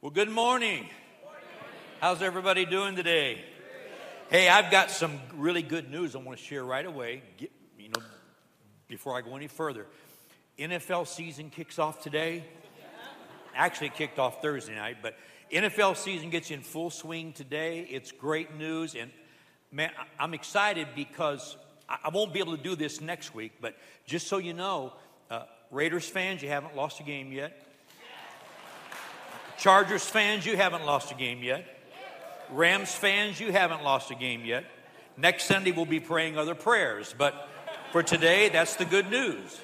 Well, good morning. How's everybody doing today? Hey, I've got some really good news I want to share right away. Before I go any further, NFL season kicks off today. Actually, it kicked off Thursday night, but NFL season gets in full swing today. It's great news, and man, I'm excited because I won't be able to do this next week. But just so you know, Raiders fans, you haven't lost a game yet. Chargers fans, you haven't lost a game yet. Rams fans, you haven't lost a game yet. Next Sunday, we'll be praying other prayers. But for today, that's the good news.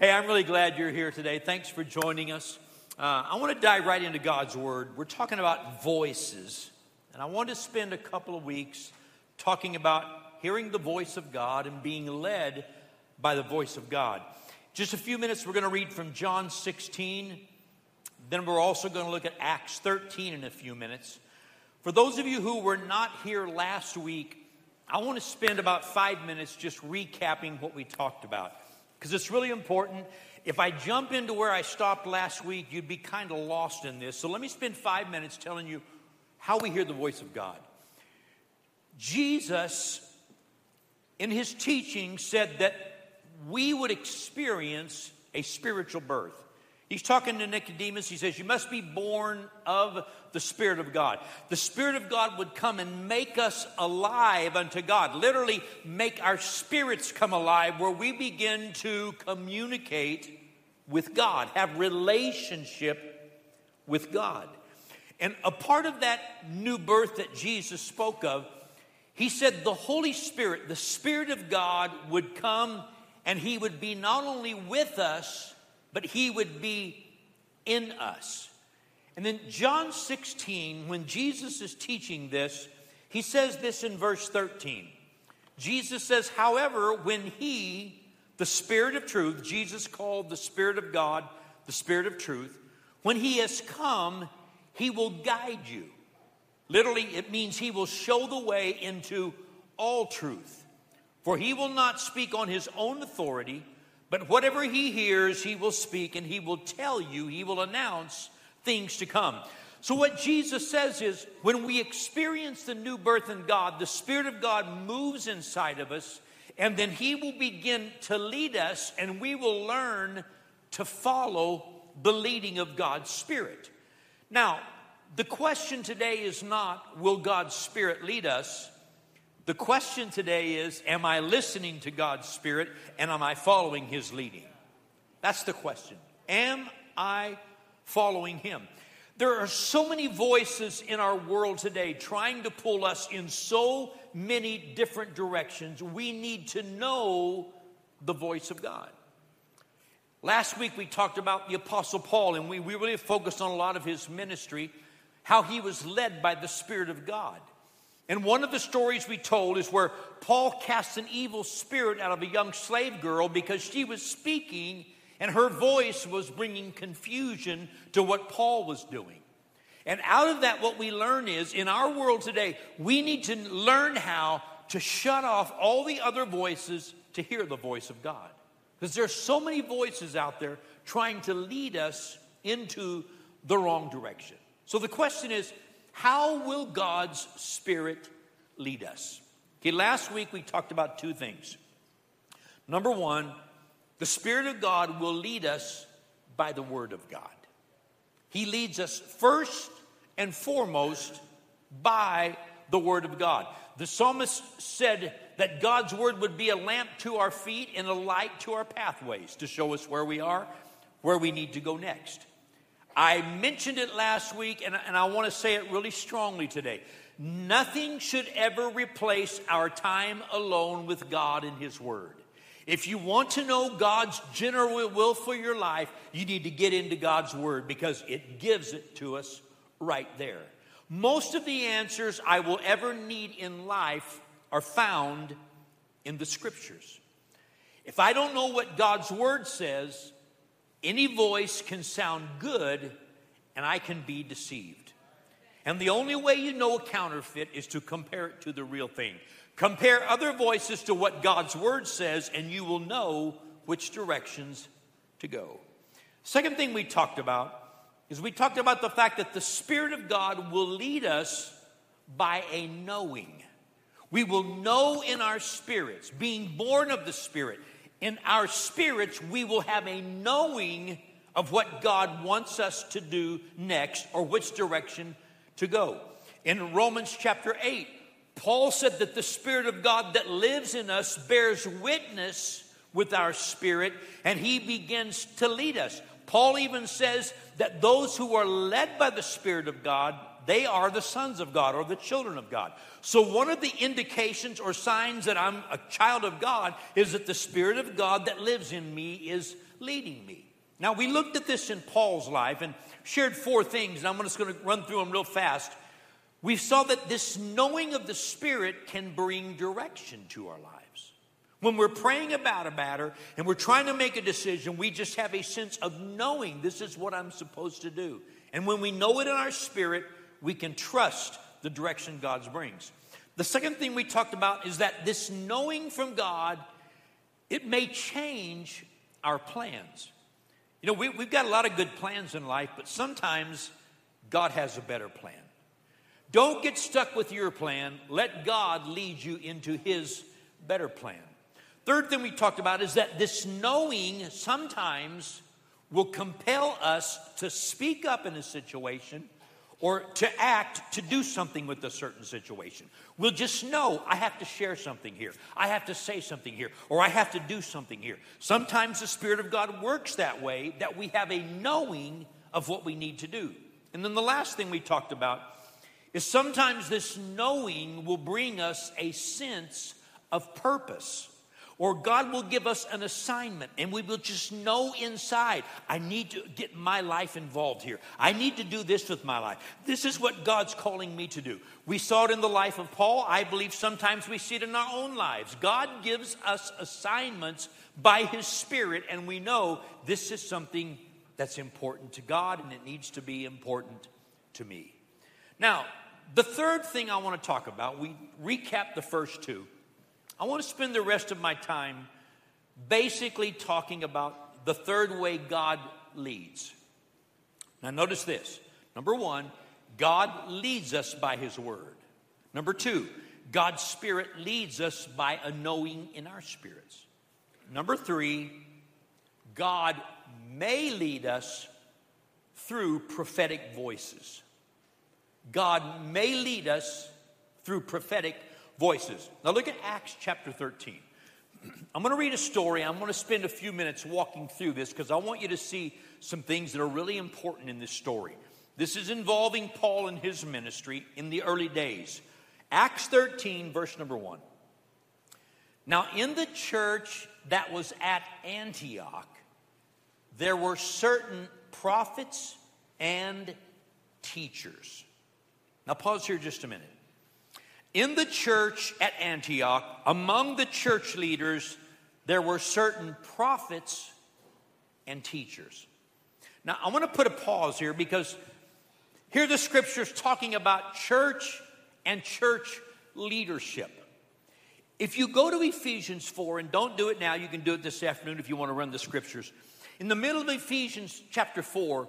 Hey, I'm really glad you're here today. Thanks for joining us. I want to dive right into God's Word. We're talking about voices. And I want to spend a couple of weeks talking about hearing the voice of God and being led by the voice of God. Just a few minutes, we're going to read from John 16. Then we're also going to look at Acts 13 in a few minutes. For those of you who were not here last week, I want to spend about 5 minutes just recapping what we talked about, because it's really important. If I jump into where I stopped last week, you'd be kind of lost in this. So let me spend 5 minutes telling you how we hear the voice of God. Jesus, in his teaching, said that we would experience a spiritual birth. He's talking to Nicodemus. He says, you must be born of the Spirit of God. The Spirit of God would come and make us alive unto God. Literally, make our spirits come alive, where we begin to communicate with God, have relationship with God. And a part of that new birth that Jesus spoke of, he said the Holy Spirit, the Spirit of God, would come, and he would be not only with us, but he would be in us. And then John 16, when Jesus is teaching this, he says this in verse 13. Jesus says, however, when he, the Spirit of truth, Jesus called the Spirit of God, the Spirit of truth, when he has come, he will guide you. Literally, it means he will show the way into all truth. For he will not speak on his own authority, but whatever he hears, he will speak, and he will tell you, he will announce things to come. So what Jesus says is, when we experience the new birth in God, the Spirit of God moves inside of us, and then he will begin to lead us, and we will learn to follow the leading of God's Spirit. Now, the question today is not, will God's Spirit lead us? The question today is, am I listening to God's Spirit, and am I following his leading? That's the question. Am I following him? There are so many voices in our world today trying to pull us in so many different directions. We need to know the voice of God. Last week we talked about the Apostle Paul, and we really focused on a lot of his ministry, how he was led by the Spirit of God. And one of the stories we told is where Paul casts an evil spirit out of a young slave girl because she was speaking and her voice was bringing confusion to what Paul was doing. And out of that, what we learn is, in our world today, we need to learn how to shut off all the other voices to hear the voice of God. Because there are so many voices out there trying to lead us into the wrong direction. So the question is, how will God's Spirit lead us? Okay, last week we talked about two things. Number one, the Spirit of God will lead us by the Word of God. He leads us first and foremost by the Word of God. The psalmist said that God's Word would be a lamp to our feet and a light to our pathways, to show us where we are, where we need to go next. I mentioned it last week, and I want to say it really strongly today. Nothing should ever replace our time alone with God and his Word. If you want to know God's general will for your life, you need to get into God's Word, because it gives it to us right there. Most of the answers I will ever need in life are found in the Scriptures. If I don't know what God's Word says, any voice can sound good, and I can be deceived. And the only way you know a counterfeit is to compare it to the real thing. Compare other voices to what God's Word says, and you will know which directions to go. Second thing we talked about is we talked about the fact that the Spirit of God will lead us by a knowing. We will know in our spirits, being born of the Spirit. In our spirits, we will have a knowing of what God wants us to do next or which direction to go. In Romans chapter 8, Paul said that the Spirit of God that lives in us bears witness with our spirit, and he begins to lead us. Paul even says that those who are led by the Spirit of God, they are the sons of God or the children of God. So one of the indications or signs that I'm a child of God is that the Spirit of God that lives in me is leading me. Now, we looked at this in Paul's life and shared four things, and I'm just going to run through them real fast. We saw that this knowing of the Spirit can bring direction to our lives. When we're praying about a matter and we're trying to make a decision, we just have a sense of knowing this is what I'm supposed to do. And when we know it in our spirit, we can trust the direction God brings. The second thing we talked about is that this knowing from God, it may change our plans. You know, we've got a lot of good plans in life, but sometimes God has a better plan. Don't get stuck with your plan. Let God lead you into his better plan. Third thing we talked about is that this knowing sometimes will compel us to speak up in a situation or to act, to do something with a certain situation. We'll just know, I have to share something here. I have to say something here, or I have to do something here. Sometimes the Spirit of God works that way, that we have a knowing of what we need to do. And then the last thing we talked about is sometimes this knowing will bring us a sense of purpose, or God will give us an assignment, and we will just know inside, I need to get my life involved here. I need to do this with my life. This is what God's calling me to do. We saw it in the life of Paul. I believe sometimes we see it in our own lives. God gives us assignments by his Spirit, and we know this is something that's important to God, and it needs to be important to me. Now, the third thing I want to talk about, we recap the first two. I want to spend the rest of my time basically talking about the third way God leads. Now, notice this. Number one, God leads us by his word. Number two, God's Spirit leads us by a knowing in our spirits. Number three, God may lead us through prophetic voices. God may lead us through prophetic voices. Now look at Acts chapter 13. I'm going to read a story. I'm going to spend a few minutes walking through this because I want you to see some things that are really important in this story. This is involving Paul and his ministry in the early days. Acts 13, verse number 1. Now in the church that was at Antioch, there were certain prophets and teachers. Now pause here just a minute. In the church at Antioch, among the church leaders, there were certain prophets and teachers. Now I want to put a pause here because here the scripture's talking about church and church leadership. If you go to Ephesians 4, and don't do it now, you can do it this afternoon if you want to run the scriptures. In the middle of Ephesians chapter 4,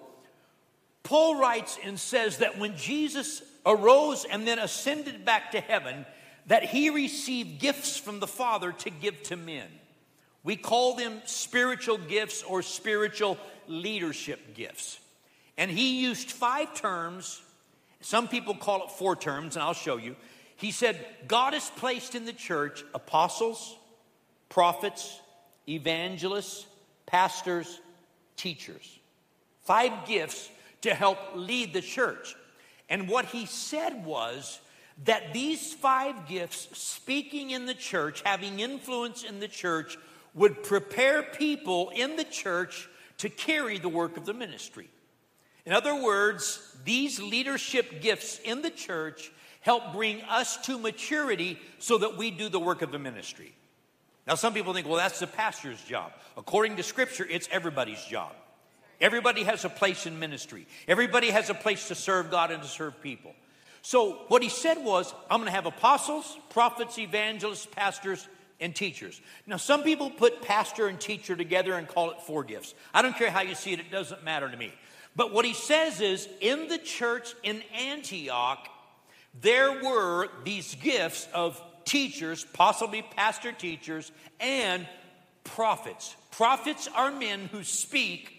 Paul writes and says that when Jesus arose and then ascended back to heaven, that he received gifts from the Father to give to men. We call them spiritual gifts or spiritual leadership gifts. And he used 5 terms. Some people call it 4 terms, and I'll show you. He said, God has placed in the church apostles, prophets, evangelists, pastors, teachers. 5 gifts to help lead the church. And what he said was that these 5 gifts, speaking in the church, having influence in the church, would prepare people in the church to carry the work of the ministry. In other words, these leadership gifts in the church help bring us to maturity so that we do the work of the ministry. Now, some people think, well, that's the pastor's job. According to Scripture, it's everybody's job. Everybody has a place in ministry. Everybody has a place to serve God and to serve people. So what he said was, I'm going to have apostles, prophets, evangelists, pastors, and teachers. Now, some people put pastor and teacher together and call it 4 gifts. I don't care how you see it. It doesn't matter to me. But what he says is, in the church in Antioch, there were these gifts of teachers, possibly pastor teachers, and prophets. Prophets are men who speak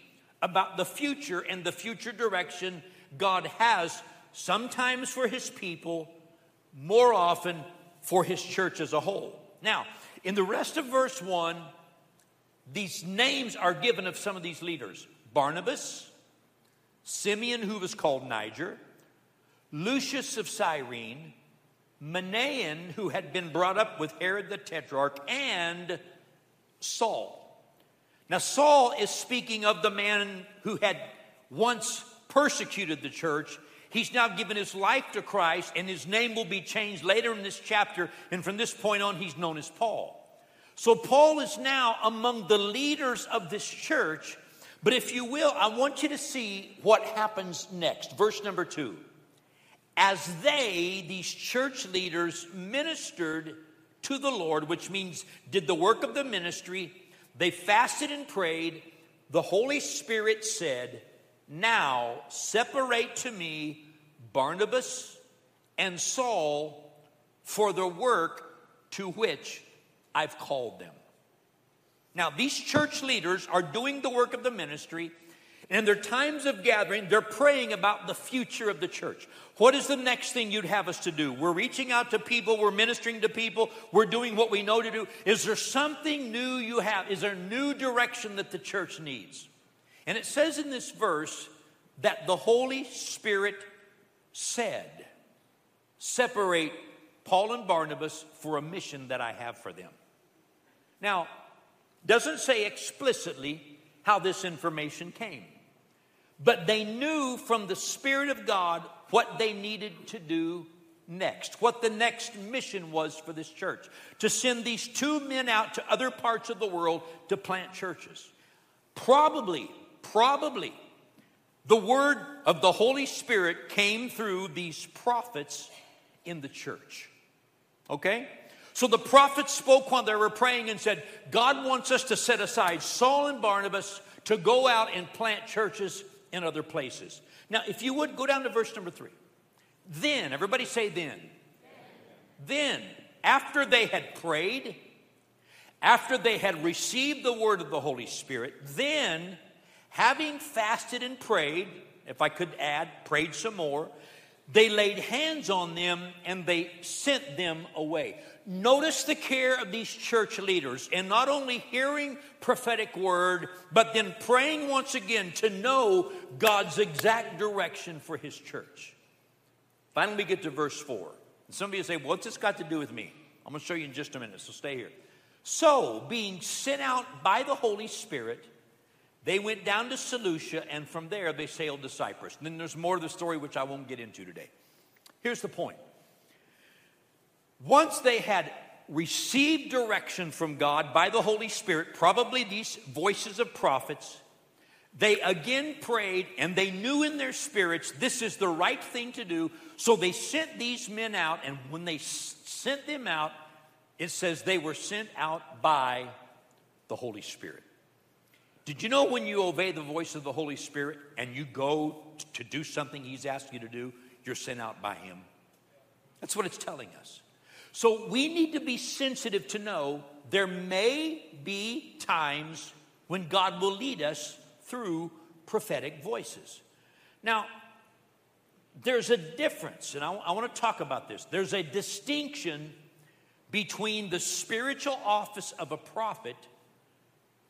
about the future and the future direction God has, sometimes for his people, more often for his church as a whole. Now, in the rest of verse 1, these names are given of some of these leaders. Barnabas, Simeon, who was called Niger, Lucius of Cyrene, Manaen, who had been brought up with Herod the Tetrarch, and Saul. Now, Saul is speaking of the man who had once persecuted the church. He's now given his life to Christ, and his name will be changed later in this chapter, and from this point on, he's known as Paul. So Paul is now among the leaders of this church, but if you will, I want you to see what happens next. Verse number 2. As they, these church leaders, ministered to the Lord, which means did the work of the ministry, they fasted and prayed. The Holy Spirit said, "Now separate to me Barnabas and Saul for the work to which I've called them." Now, these church leaders are doing the work of the ministry. In their times of gathering, they're praying about the future of the church. What is the next thing you'd have us to do? We're reaching out to people. We're ministering to people. We're doing what we know to do. Is there something new you have? Is there a new direction that the church needs? And it says in this verse that the Holy Spirit said, "Separate Paul and Barnabas for a mission that I have for them." Now, doesn't say explicitly how this information came. But they knew from the Spirit of God what they needed to do next, what the next mission was for this church, to send these two men out to other parts of the world to plant churches. Probably, the word of the Holy Spirit came through these prophets in the church. Okay? So the prophets spoke while they were praying and said, "God wants us to set aside Saul and Barnabas to go out and plant churches in other places." Now, if you would, go down to verse number 3. Then, everybody say then. Then, after they had prayed, after they had received the word of the Holy Spirit, then, having fasted and prayed, if I could add, prayed some more, they laid hands on them and they sent them away. Notice the care of these church leaders and not only hearing prophetic word, but then praying once again to know God's exact direction for his church. Finally, we get to verse 4. And some of you say, "Well, what's this got to do with me?" I'm going to show you in just a minute, so stay here. So, being sent out by the Holy Spirit, they went down to Seleucia, and from there they sailed to Cyprus. And then there's more of the story which I won't get into today. Here's the point. Once they had received direction from God by the Holy Spirit, probably these voices of prophets, they again prayed, and they knew in their spirits this is the right thing to do. So they sent these men out, and when they sent them out, it says they were sent out by the Holy Spirit. Did you know when you obey the voice of the Holy Spirit and you go to do something he's asked you to do, you're sent out by him? That's what it's telling us. So we need to be sensitive to know there may be times when God will lead us through prophetic voices. Now, there's a difference, and I want to talk about this. There's a distinction between the spiritual office of a prophet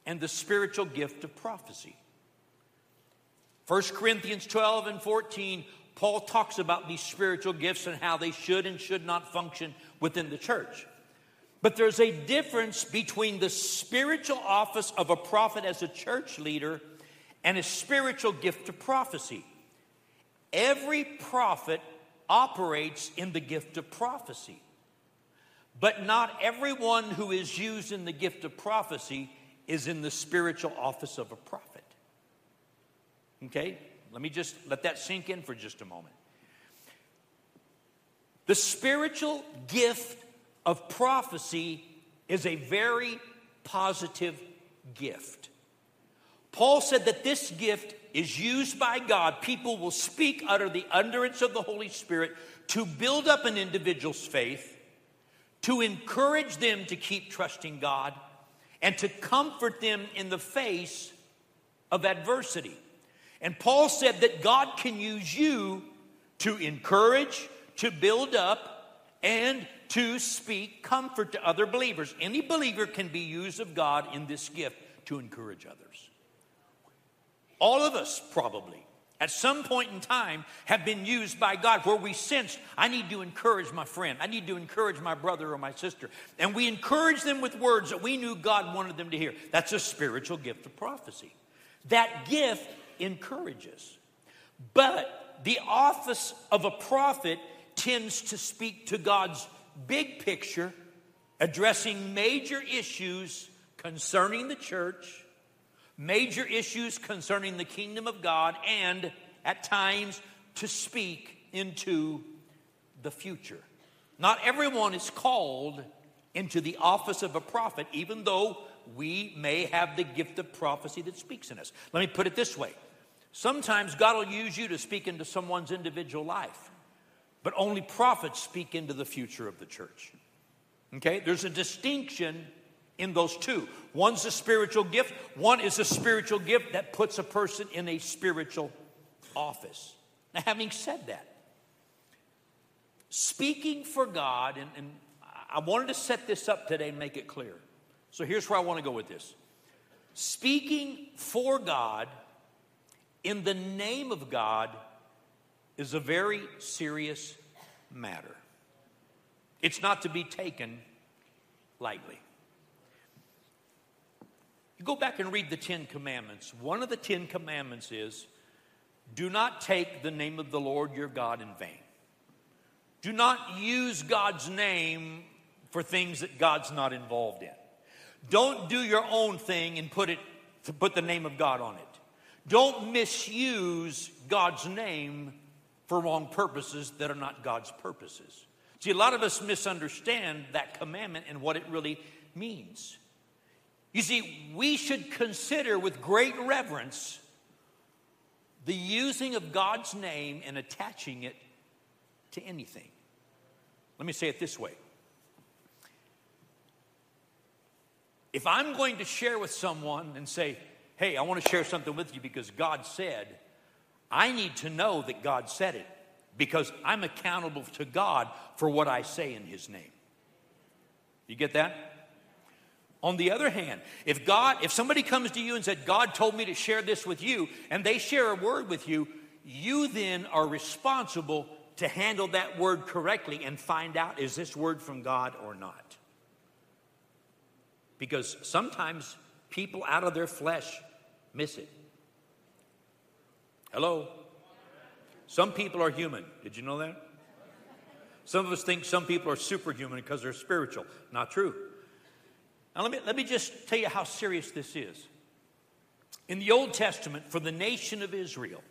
and the spiritual gift of prophecy. 1 Corinthians 12 and 14, Paul talks about these spiritual gifts and how they should and should not function within the church. But there's a difference between the spiritual office of a prophet as a church leader and a spiritual gift of prophecy. Every prophet operates in the gift of prophecy, but not everyone who is used in the gift of prophecy is in the spiritual office of a prophet. Okay? Let me just let that sink in for just a moment. The spiritual gift of prophecy is a very positive gift. Paul said that this gift is used by God. People will speak under the utterance of the Holy Spirit to build up an individual's faith, to encourage them to keep trusting God, and to comfort them in the face of adversity. And Paul said that God can use you to encourage, to build up, and to speak comfort to other believers. Any believer can be used of God in this gift to encourage others. All of us probably, at some point in time, have been used by God where we sensed, I need to encourage my friend. I need to encourage my brother or my sister. And we encourage them with words that we knew God wanted them to hear. That's a spiritual gift of prophecy. That gift encourages. But the office of a prophet tends to speak to God's big picture, addressing major issues concerning the church, major issues concerning the kingdom of God, and at times to speak into the future. Not everyone is called into the office of a prophet, even though we may have the gift of prophecy that speaks in us. Let me put it this way. Sometimes God will use you to speak into someone's individual life, but only prophets speak into the future of the church. Okay? There's a distinction in those two. One's a spiritual gift. One is a spiritual gift that puts a person in a spiritual office. Now, having said that, speaking for God, and I wanted to set this up today and make it clear. So here's where I want to go with this. Speaking for God in the name of God is a very serious matter. It's not to be taken lightly. You go back and read the Ten Commandments. One of the Ten Commandments is, do not take the name of the Lord your God in vain. Do not use God's name for things that God's not involved in. Don't do your own thing and put the name of God on it. Don't misuse God's name for wrong purposes that are not God's purposes. See, a lot of us misunderstand that commandment and what it really means. You see, we should consider with great reverence the using of God's name and attaching it to anything. Let me say it this way. If I'm going to share with someone and say, hey, I want to share something with you because God said, I need to know that God said it because I'm accountable to God for what I say in His name. You get that? On the other hand, if somebody comes to you and said, God told me to share this with you, and they share a word with you, you then are responsible to handle that word correctly and find out, is this word from God or not? Because sometimes people out of their flesh miss it. Hello? Some people are human. Did you know that? Some of us think some people are superhuman because they're spiritual. Not true. Now let me just tell you how serious this is. In the Old Testament, for the nation of Israel,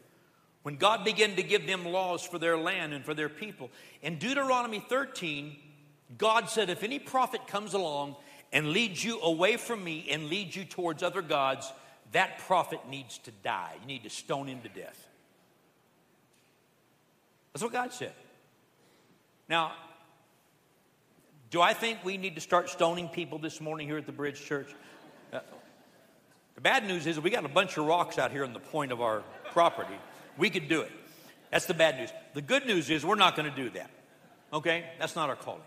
when God began to give them laws for their land and for their people, in Deuteronomy 13, God said, if any prophet comes along and leads you away from me and leads you towards other gods, that prophet needs to die. You need to stone him to death. That's what God said. Now, do I think we need to start stoning people this morning here at the Bridge Church? The bad news is we got a bunch of rocks out here on the point of our property. We could do it. That's the bad news. The good news is we're not going to do that. Okay? That's not our calling.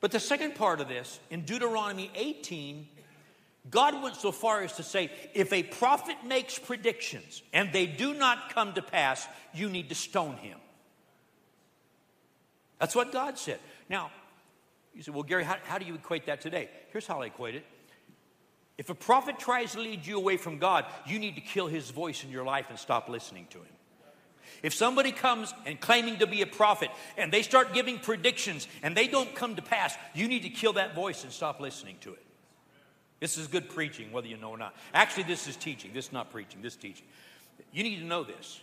But the second part of this, in Deuteronomy 18, God went so far as to say, if a prophet makes predictions and they do not come to pass, you need to stone him. That's what God said. Now, you say, well, Gary, how do you equate that today? Here's how I equate it. If a prophet tries to lead you away from God, you need to kill his voice in your life and stop listening to him. If somebody comes and claiming to be a prophet and they start giving predictions and they don't come to pass, you need to kill that voice and stop listening to it. This is good preaching, whether you know or not. Actually, this is teaching. This is not preaching. This is teaching. You need to know this.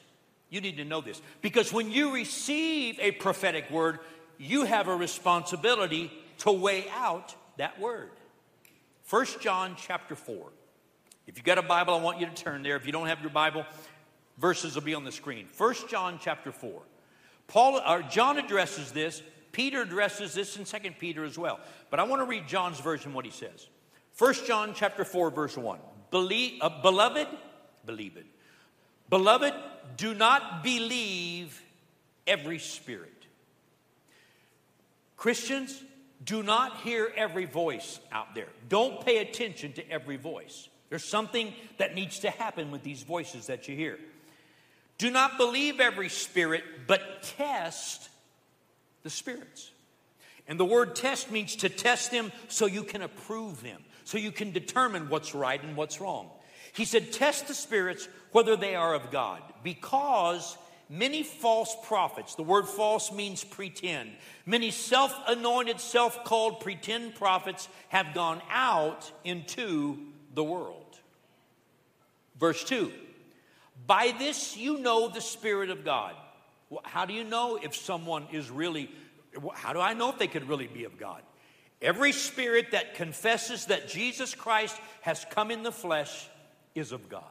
You need to know this. Because when you receive a prophetic word, you have a responsibility to weigh out that word. 1 John chapter 4. If you've got a Bible, I want you to turn there. If you don't have your Bible, verses will be on the screen. 1 John chapter 4. John addresses this. Peter addresses this in 2 Peter as well. But I want to read John's version, what he says. 1 John chapter 4, verse 1. Beloved. Beloved, do not believe every spirit. Christians, do not hear every voice out there. Don't pay attention to every voice. There's something that needs to happen with these voices that you hear. Do not believe every spirit, but test the spirits. And the word test means to test them so you can approve them, so you can determine what's right and what's wrong. He said, test the spirits whether they are of God, because many false prophets, the word false means pretend, many self-anointed, self-called pretend prophets have gone out into the world. Verse 2, by this you know the Spirit of God. How do you know if someone is really, how do I know if they could really be of God? Every spirit that confesses that Jesus Christ has come in the flesh is of God.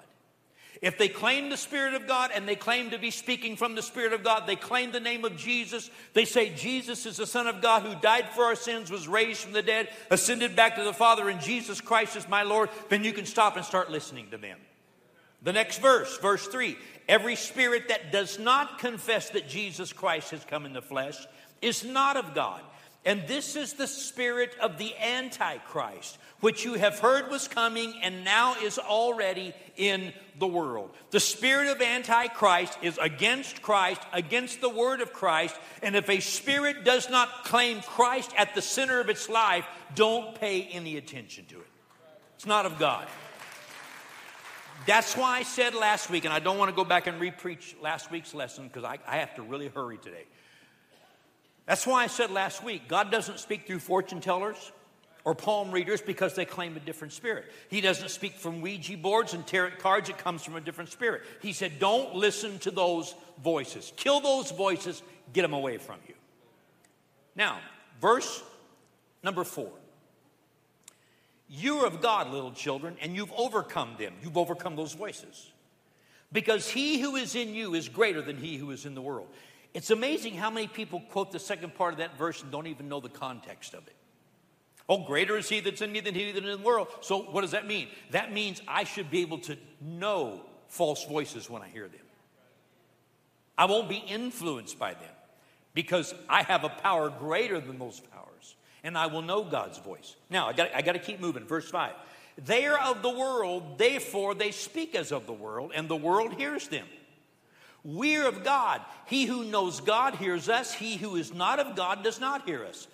If they claim the Spirit of God and they claim to be speaking from the Spirit of God, they claim the name of Jesus, they say Jesus is the Son of God who died for our sins, was raised from the dead, ascended back to the Father, and Jesus Christ is my Lord, then you can stop and start listening to them. The next verse, verse 3, every spirit that does not confess that Jesus Christ has come in the flesh is not of God. And this is the spirit of the Antichrist, which you have heard was coming and now is already in the world. The spirit of Antichrist is against Christ, against the word of Christ. And if a spirit does not claim Christ at the center of its life, don't pay any attention to it. It's not of God. That's why I said last week, and I don't want to go back and re-preach last week's lesson because I have to really hurry today. That's why I said last week, God doesn't speak through fortune tellers or palm readers because they claim a different spirit. He doesn't speak from Ouija boards and tarot cards. It comes from a different spirit. He said, don't listen to those voices. Kill those voices. Get them away from you. Now, verse number 4. You're of God, little children, and you've overcome them. You've overcome those voices. Because he who is in you is greater than he who is in the world. It's amazing how many people quote the second part of that verse and don't even know the context of it. Oh, greater is he that's in me than he that's in the world. So what does that mean? That means I should be able to know false voices when I hear them. I won't be influenced by them because I have a power greater than those powers, and I will know God's voice. Now, I got to keep moving. Verse 5. They are of the world, therefore they speak as of the world, and the world hears them. We're of God. He who knows God hears us. He who is not of God does not hear us.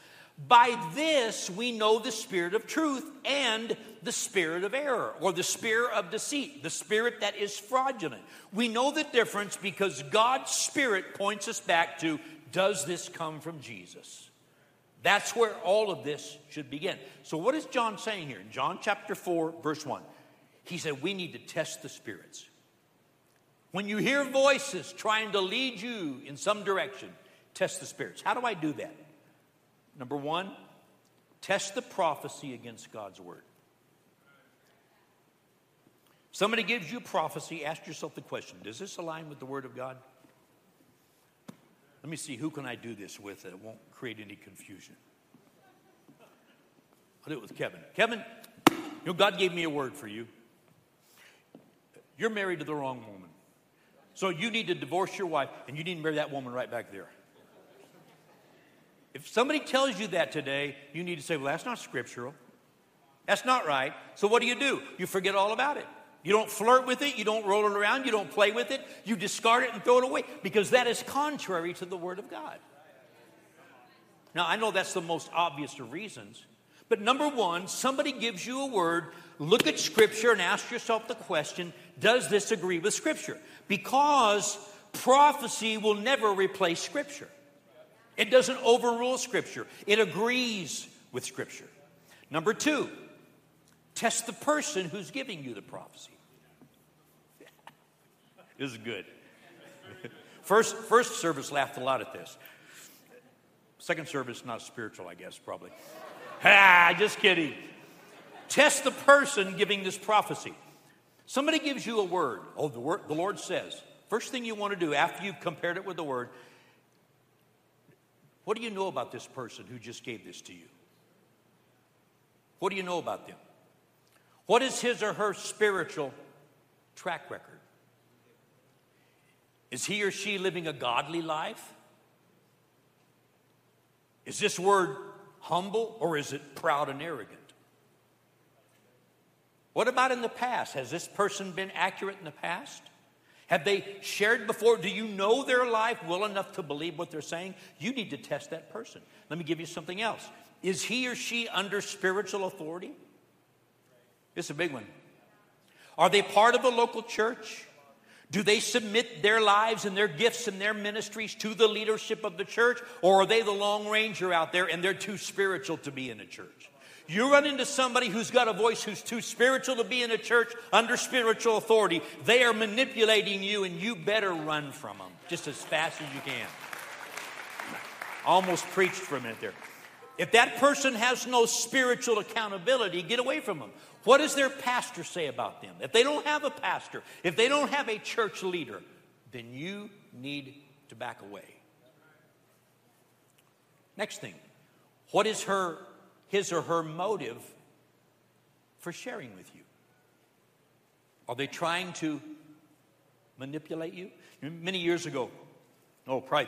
By this we know the spirit of truth and the spirit of error, or the spirit of deceit, the spirit that is fraudulent. We know the difference because God's spirit points us back to, does this come from Jesus? That's where all of this should begin. So what is John saying here? In John chapter 4, verse 1, he said we need to test the spirits. When you hear voices trying to lead you in some direction, test the spirits. How do I do that? Number one, test the prophecy against God's word. Somebody gives you prophecy, ask yourself the question, does this align with the word of God? Let me see, who can I do this with that it won't create any confusion? I'll do it with Kevin. Kevin, you know, God gave me a word for you. You're married to the wrong woman. So you need to divorce your wife, and you need to marry that woman right back there. If somebody tells you that today, you need to say, well, that's not scriptural. That's not right. So what do? You forget all about it. You don't flirt with it. You don't roll it around. You don't play with it. You discard it and throw it away because that is contrary to the word of God. Now, I know that's the most obvious of reasons. But number one, somebody gives you a word, look at Scripture and ask yourself the question, does this agree with Scripture? Because prophecy will never replace Scripture. It doesn't overrule Scripture. It agrees with Scripture. Number two, test the person who's giving you the prophecy. This is good. First service laughed a lot at this. Second service, not spiritual, I guess, probably. Just kidding. Test the person giving this prophecy. Somebody gives you a word. Oh, the Lord says. First thing you want to do after you've compared it with the word, what do you know about this person who just gave this to you? What do you know about them? What is his or her spiritual track record? Is he or she living a godly life? Is this word humble or is it proud and arrogant? What about in the past? Has this person been accurate in the past? Have they shared before? Do you know their life well enough to believe what they're saying? You need to test that person. Let me give you something else. Is he or she under spiritual authority? This is a big one. Are they part of the local church? Do they submit their lives and their gifts and their ministries to the leadership of the church? Or are they the Lone Ranger out there and they're too spiritual to be in a church? You run into somebody who's got a voice who's too spiritual to be in a church under spiritual authority. They are manipulating you and you better run from them just as fast as you can. Almost preached for a minute there. If that person has no spiritual accountability, get away from them. What does their pastor say about them? If they don't have a pastor, if they don't have a church leader, then you need to back away. Next thing, what is his or her motive for sharing with you? Are they trying to manipulate you? Many years ago, probably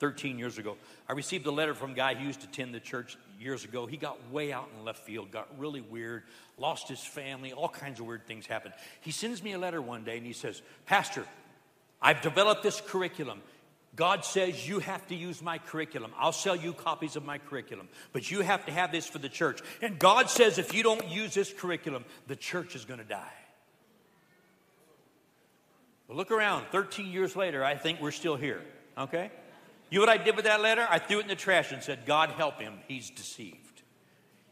13 years ago, I received a letter from a guy who used to attend the church years ago. He got way out in left field, got really weird, lost his family, all kinds of weird things happened. He sends me a letter one day and he says, "Pastor, I've developed this curriculum. God says you have to use my curriculum. I'll sell you copies of my curriculum, but you have to have this for the church. And God says if you don't use this curriculum, the church is going to die." Well, look around. 13 years later, I think we're still here, okay? You know what I did with that letter? I threw it in the trash and said, "God help him, he's deceived."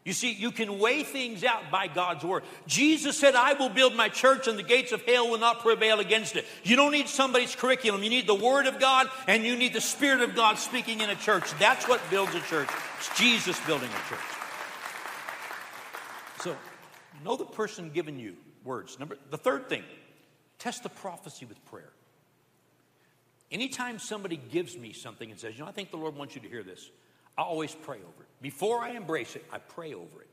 You see, you can weigh things out by God's word. Jesus said, "I will build my church and the gates of hell will not prevail against it." You don't need somebody's curriculum. You need the word of God and you need the Spirit of God speaking in a church. That's what builds a church. It's Jesus building a church. So, know the person giving you words. The third thing, test the prophecy with prayer. Anytime somebody gives me something and says, "I think the Lord wants you to hear this," I always pray over it. Before I embrace it, I pray over it.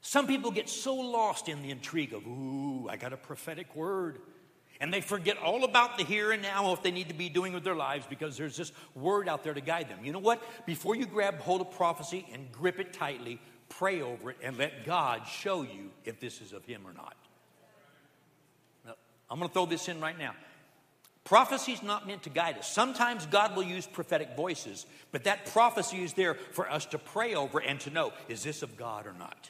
Some people get so lost in the intrigue of, "Ooh, I got a prophetic word." And they forget all about the here and now, if they need to be doing with their lives, because there's this word out there to guide them. You know what? Before you grab hold of prophecy and grip it tightly, pray over it and let God show you if this is of Him or not. Now, I'm going to throw this in right now. Prophecy is not meant to guide us. Sometimes God will use prophetic voices, but that prophecy is there for us to pray over and to know, is this of God or not?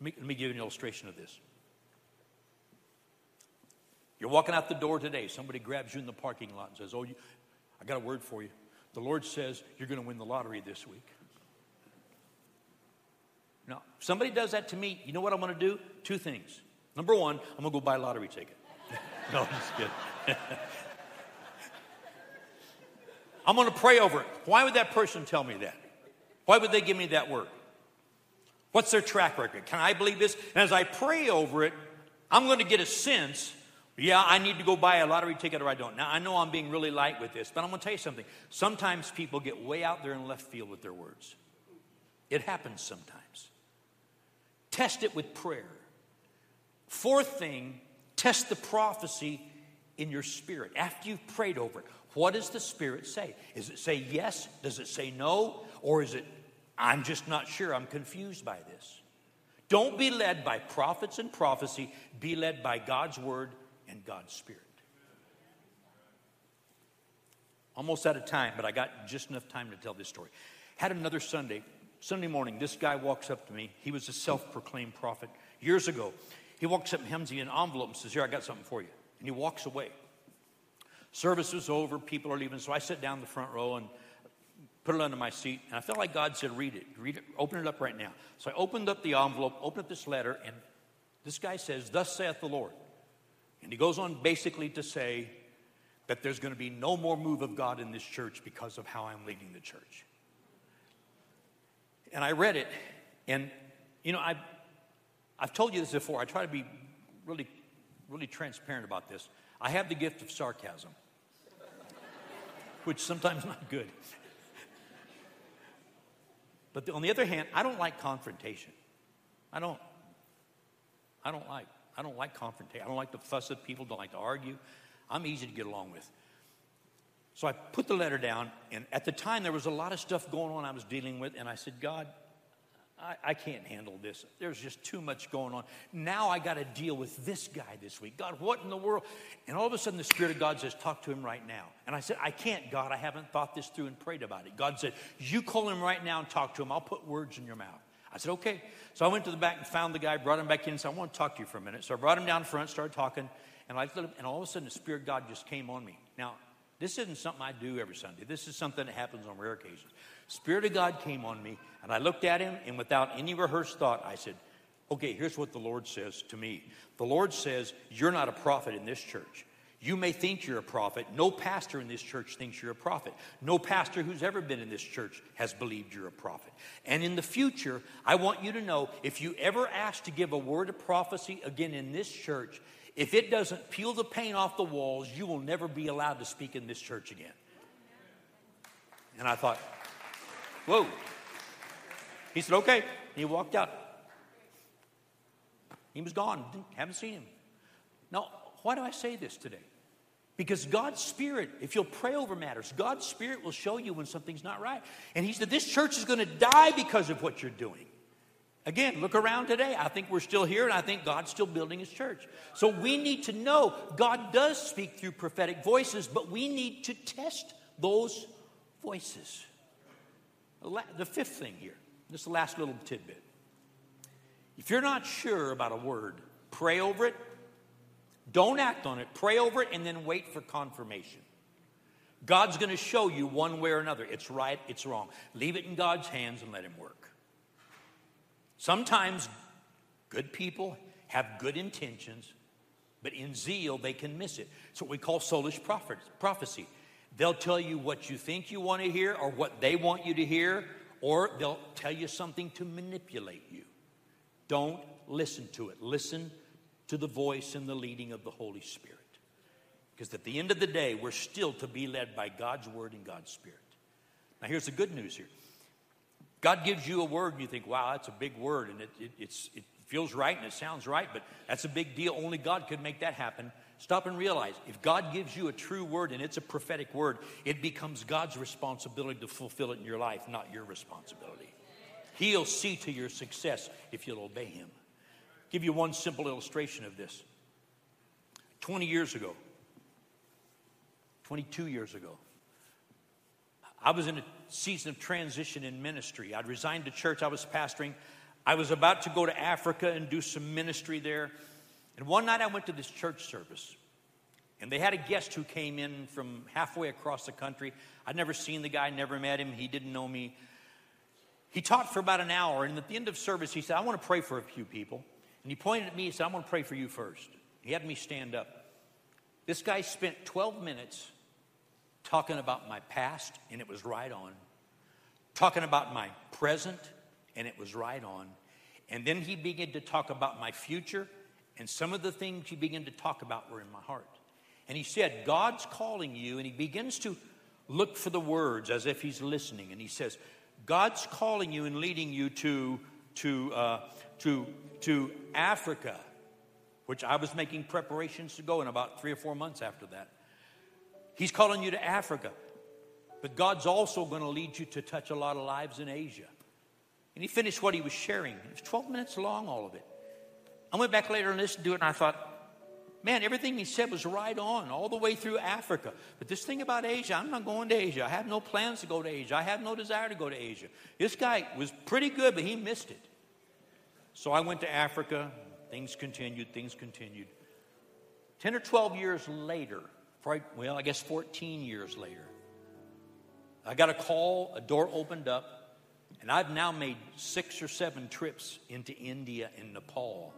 Let me give you an illustration of this. You're walking out the door today. Somebody grabs you in the parking lot and says, "Oh, I got a word for you. The Lord says you're going to win the lottery this week." Now, if somebody does that to me, you know what I'm going to do? Two things. Number one, I'm going to go buy a lottery ticket. No, I'm just kidding. I'm going to pray over it. Why would that person tell me that? Why would they give me that word? What's their track record? Can I believe this? And as I pray over it, I'm going to get a sense, yeah, I need to go buy a lottery ticket or I don't. Now, I know I'm being really light with this, but I'm going to tell you something. Sometimes people get way out there in left field with their words. It happens sometimes. Test it with prayer. Fourth thing, test the prophecy in your spirit. After you've prayed over it, what does the Spirit say? Does it say yes? Does it say no? Or is it, I'm just not sure, I'm confused by this? Don't be led by prophets and prophecy. Be led by God's Word and God's Spirit. Almost out of time, but I got just enough time to tell this story. Had another Sunday morning, this guy walks up to me. He was a self-proclaimed prophet years ago. He walks up and hands me an envelope and says, "Here, I got something for you." And he walks away. Service was over. People are leaving. So I sit down in the front row and put it under my seat. And I felt like God said, "Read it. Open it up right now." So I opened up the envelope, opened up this letter, and this guy says, "Thus saith the Lord." And he goes on basically to say that there's going to be no more move of God in this church because of how I'm leading the church. And I read it. And, I've told you this before. I try to be really really transparent about this. I have the gift of sarcasm, which sometimes not good. But on the other hand, I don't like confrontation. I don't like confrontation. I don't like to fuss at people, don't like to argue. I'm easy to get along with. So I put the letter down, and at the time there was a lot of stuff going on I was dealing with, and I said, God, I can't handle this. There's just too much going on. Now I got to deal with this guy this week. God, what in the world? And all of a sudden the Spirit of God says, talk to him right now. And I said, I can't, God. I haven't thought this through and prayed about it. God said, you call him right now and talk to him. I'll put words in your mouth. I said, okay. So I went to the back and found the guy, brought him back in, and said, I want to talk to you for a minute. So I brought him down front, started talking, and all of a sudden the Spirit of God just came on me. Now, this isn't something I do every Sunday. This is something that happens on rare occasions. Spirit of God came on me, and I looked at him, and without any rehearsed thought, I said, okay, here's what the Lord says to me. The Lord says, you're not a prophet in this church. You may think you're a prophet. No pastor in this church thinks you're a prophet. No pastor who's ever been in this church has believed you're a prophet. And in the future, I want you to know, if you ever ask to give a word of prophecy again in this church, if it doesn't peel the paint off the walls, you will never be allowed to speak in this church again. And I thought, whoa. He said, okay. He walked out. He was gone. Haven't seen him. Now, why do I say this today? Because God's Spirit, if you'll pray over matters, God's Spirit will show you when something's not right. And he said, this church is going to die because of what you're doing. Again, look around today. I think we're still here, and I think God's still building his church. So we need to know God does speak through prophetic voices, but we need to test those voices. The fifth thing here, this is the last little tidbit. If you're not sure about a word, pray over it. Don't act on it. Pray over it, and then wait for confirmation. God's going to show you one way or another. It's right, it's wrong. Leave it in God's hands and let him work. Sometimes good people have good intentions, but in zeal, they can miss it. It's what we call soulish prophecy. They'll tell you what you think you want to hear or what they want you to hear, or they'll tell you something to manipulate you. Don't listen to it. Listen to the voice and the leading of the Holy Spirit. Because at the end of the day, we're still to be led by God's Word and God's Spirit. Now, here's the good news here. God gives you a word, and you think, wow, that's a big word, and it feels right, and it sounds right, but that's a big deal. Only God could make that happen. Stop and realize, if God gives you a true word, and it's a prophetic word, it becomes God's responsibility to fulfill it in your life, not your responsibility. He'll see to your success if you'll obey him. I'll give you one simple illustration of this. 22 years ago, I was in a season of transition in ministry. I'd resigned to church. I was pastoring. I was about to go to Africa and do some ministry there. And one night I went to this church service, and they had a guest who came in from halfway across the country. I'd never seen the guy, never met him. He didn't know me. He taught for about an hour, and at the end of service, he said, I want to pray for a few people. And he pointed at me and said, I want to pray for you first. He had me stand up. This guy spent 12 minutes talking about my past, and it was right on. Talking about my present, and it was right on. And then he began to talk about my future, and some of the things he began to talk about were in my heart. And he said, God's calling you, and he begins to look for the words as if he's listening. And he says, God's calling you and leading you to Africa, which I was making preparations to go in about 3 or 4 months after that. He's calling you to Africa, but God's also going to lead you to touch a lot of lives in Asia. And he finished what he was sharing. It was 12 minutes long, all of it. I went back later and listened to it, and I thought, man, everything he said was right on, all the way through Africa. But this thing about Asia, I'm not going to Asia. I have no plans to go to Asia. I have no desire to go to Asia. This guy was pretty good, but he missed it. So I went to Africa. Things continued. 10 or 12 years later, 14 years later, I got a call, a door opened up, and I've now made 6 or 7 trips into India and Nepal.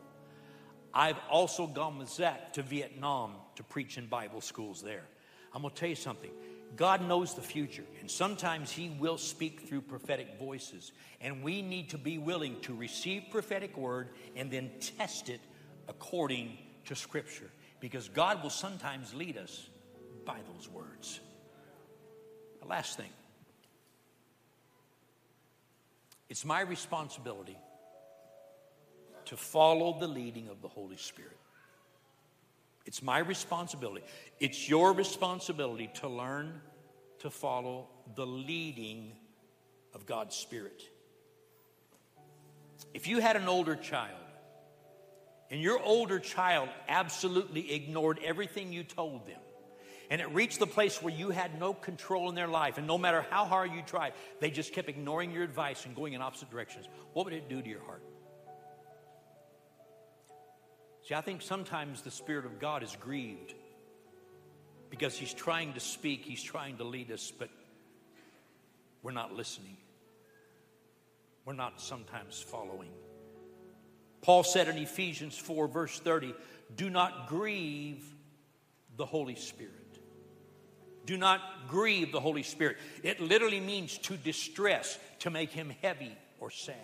I've also gone with Zach to Vietnam to preach in Bible schools there. I'm going to tell you something. God knows the future, and sometimes he will speak through prophetic voices, and we need to be willing to receive prophetic word and then test it according to Scripture. because God will sometimes lead us by those words. The last thing. It's my responsibility to follow the leading of the Holy Spirit. It's my responsibility. It's your responsibility to learn to follow the leading of God's Spirit. If you had an older child, and your older child absolutely ignored everything you told them, and it reached the place where you had no control in their life, and no matter how hard you tried, they just kept ignoring your advice and going in opposite directions, what would it do to your heart? See, I think sometimes the Spirit of God is grieved because He's trying to speak, He's trying to lead us, but we're not listening. We're not sometimes following. Paul said in Ephesians 4, verse 30, do not grieve the Holy Spirit. Do not grieve the Holy Spirit. It literally means to distress, to make Him heavy or sad.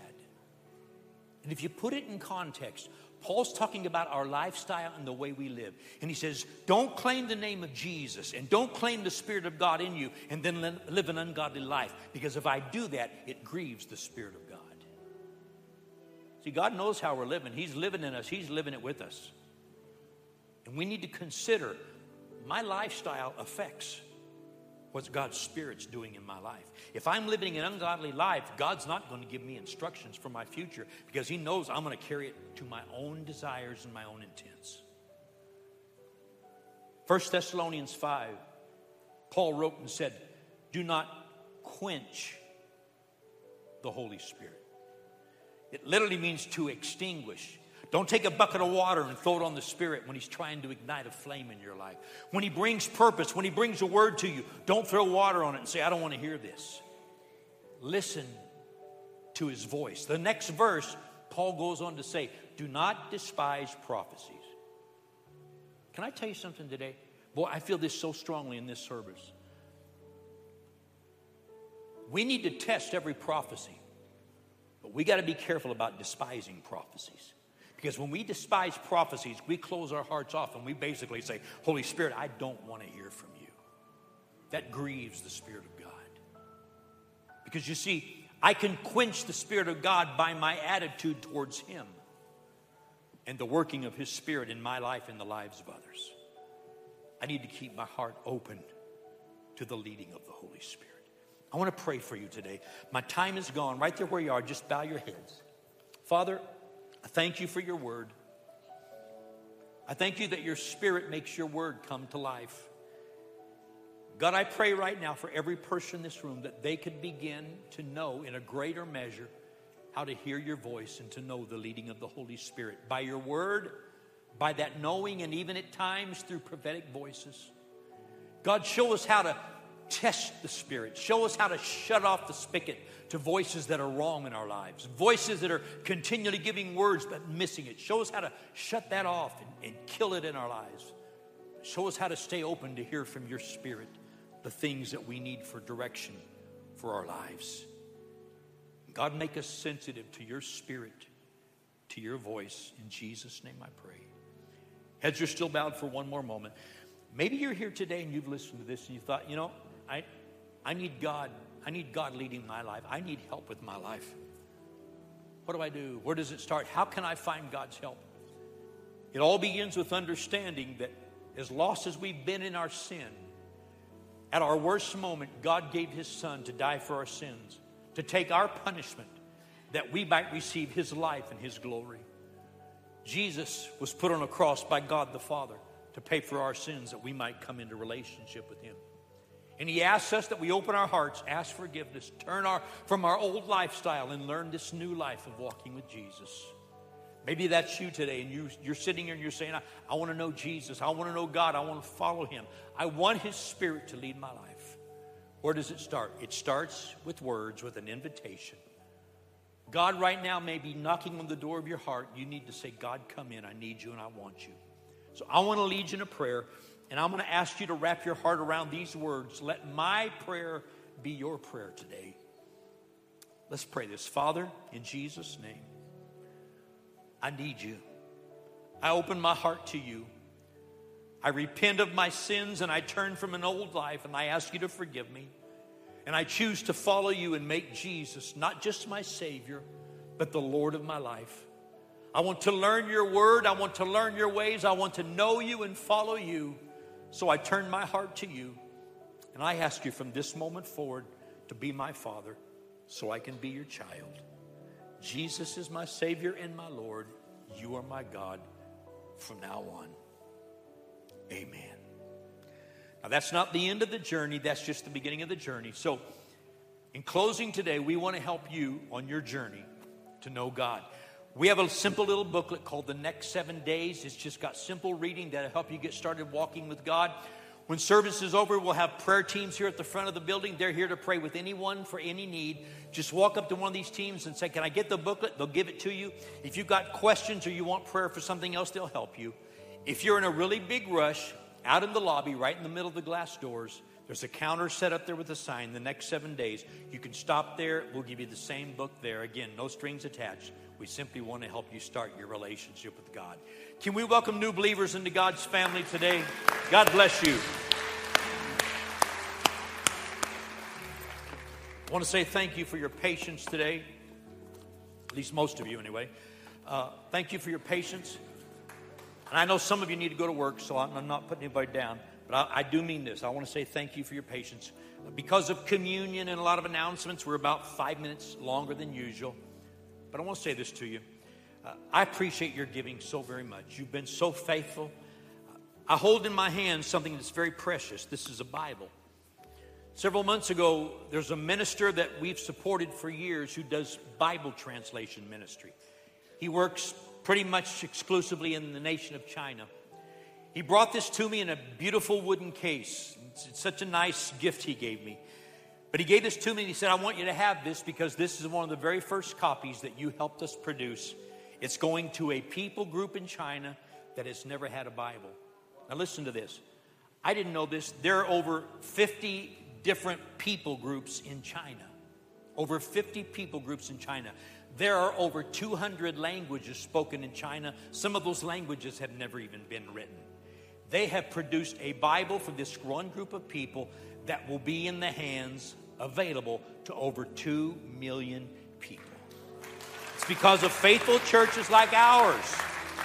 And if you put it in context, Paul's talking about our lifestyle and the way we live. And he says, don't claim the name of Jesus and don't claim the Spirit of God in you and then live an ungodly life. Because if I do that, it grieves the Spirit of God. See, God knows how we're living. He's living in us. He's living it with us. And we need to consider, my lifestyle affects what God's Spirit's doing in my life. If I'm living an ungodly life, God's not going to give me instructions for my future because He knows I'm going to carry it to my own desires and my own intents. 1 Thessalonians 5, Paul wrote and said, do not quench the Holy Spirit. It literally means to extinguish. Don't take a bucket of water and throw it on the Spirit when He's trying to ignite a flame in your life. When He brings purpose, when He brings a word to you, don't throw water on it and say, I don't want to hear this. Listen to His voice. The next verse, Paul goes on to say, do not despise prophecies. Can I tell you something today? Boy, I feel this so strongly in this service. We need to test every prophecy, but we got to be careful about despising prophecies. Because when we despise prophecies, we close our hearts off and we basically say, Holy Spirit, I don't want to hear from you. That grieves the Spirit of God. Because you see, I can quench the Spirit of God by my attitude towards Him and the working of His Spirit in my life and the lives of others. I need to keep my heart open to the leading of the Holy Spirit. I want to pray for you today. My time is gone. Right there where you are, just bow your heads. Father, I thank You for Your word. I thank You that Your Spirit makes Your word come to life. God, I pray right now for every person in this room that they could begin to know in a greater measure how to hear Your voice and to know the leading of the Holy Spirit. By Your word, by that knowing, and even at times through prophetic voices. God, show us how to test the Spirit. Show us how to shut off the spigot to voices that are wrong in our lives, voices that are continually giving words but missing it. Show us how to shut that off and kill it in our lives. Show us how to stay open to hear from Your Spirit the things that we need for direction for our lives. God, make us sensitive to Your Spirit, to Your voice. In Jesus' name I pray. Heads are still bowed for one more moment. Maybe you're here today and you've listened to this and you thought, you know, I need God. I need God leading my life. I need help with my life. What do I do? Where does it start? How can I find God's help? It all begins with understanding that as lost as we've been in our sin, at our worst moment, God gave His Son to die for our sins, to take our punishment, that we might receive His life and His glory. Jesus was put on a cross by God the Father to pay for our sins that we might come into relationship with Him. And He asks us that we open our hearts, ask forgiveness, turn from our old lifestyle and learn this new life of walking with Jesus. Maybe that's you today and you're sitting here and you're saying, I want to know Jesus. I want to know God. I want to follow Him. I want His Spirit to lead my life. Where does it start? It starts with words, with an invitation. God right now may be knocking on the door of your heart. You need to say, God, come in. I need You and I want You. So I want to lead you in a prayer. And I'm going to ask you to wrap your heart around these words. Let my prayer be your prayer today. Let's pray this. Father, in Jesus' name, I need You. I open my heart to You. I repent of my sins and I turn from an old life and I ask you to forgive me. And I choose to follow you and make Jesus not just my Savior, but the Lord of my life. I want to learn your word. I want to learn your ways. I want to know you and follow you. So I turn my heart to you. And I ask you from this moment forward to be my Father so I can be your child. Jesus is my Savior and my Lord. You are my God from now on. Amen. Now, that's not the end of the journey. That's just the beginning of the journey. So, in closing today, we want to help you on your journey to know God. We have a simple little booklet called The Next 7 Days. It's just got simple reading that'll help you get started walking with God. When service is over, we'll have prayer teams here at the front of the building. They're here to pray with anyone for any need. Just walk up to one of these teams and say, can I get the booklet? They'll give it to you. If you've got questions or you want prayer for something else, they'll help you. If you're in a really big rush, out in the lobby, right in the middle of the glass doors, there's a counter set up there with a sign, The Next 7 Days. You can stop there. We'll give you the same book there. Again, no strings attached. We simply want to help you start your relationship with God. Can we welcome new believers into God's family today? God bless you. I want to say thank you for your patience today. At least most of you anyway. Thank you for your patience. And I know some of you need to go to work, so I'm not putting anybody down. But I do mean this. I want to say thank you for your patience. Because of communion and a lot of announcements, we're about 5 minutes longer than usual. But I want to say this to you. I appreciate your giving so very much. You've been so faithful. I hold in my hand something that's very precious. This is a Bible. Several months ago, there's a minister that we've supported for years who does Bible translation ministry. He works pretty much exclusively in the nation of China. He brought this to me in a beautiful wooden case. It's such a nice gift he gave me. But he gave this to me and he said, I want you to have this because this is one of the very first copies that you helped us produce. It's going to a people group in China that has never had a Bible. Now listen to this. I didn't know this. There are over 50 different people groups in China. Over 50 people groups in China. There are over 200 languages spoken in China. Some of those languages have never even been written. They have produced a Bible for this one group of people that will be in the hands available to over 2 million people. It's because of faithful churches like ours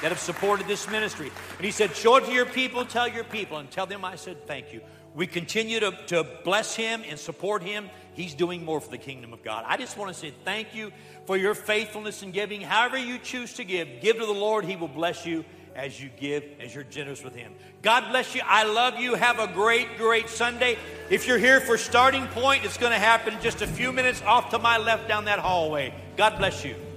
that have supported this ministry. And he said, show it to your people, and tell them I said thank you. We continue to bless him and support him. He's doing more for the kingdom of God. I just want to say thank you for your faithfulness in giving. However you choose to give to the Lord. He will bless you as you give, as you're generous with him. God bless you. I love you. Have a great, great Sunday. If you're here for Starting Point, it's going to happen in just a few minutes off to my left down that hallway. God bless you.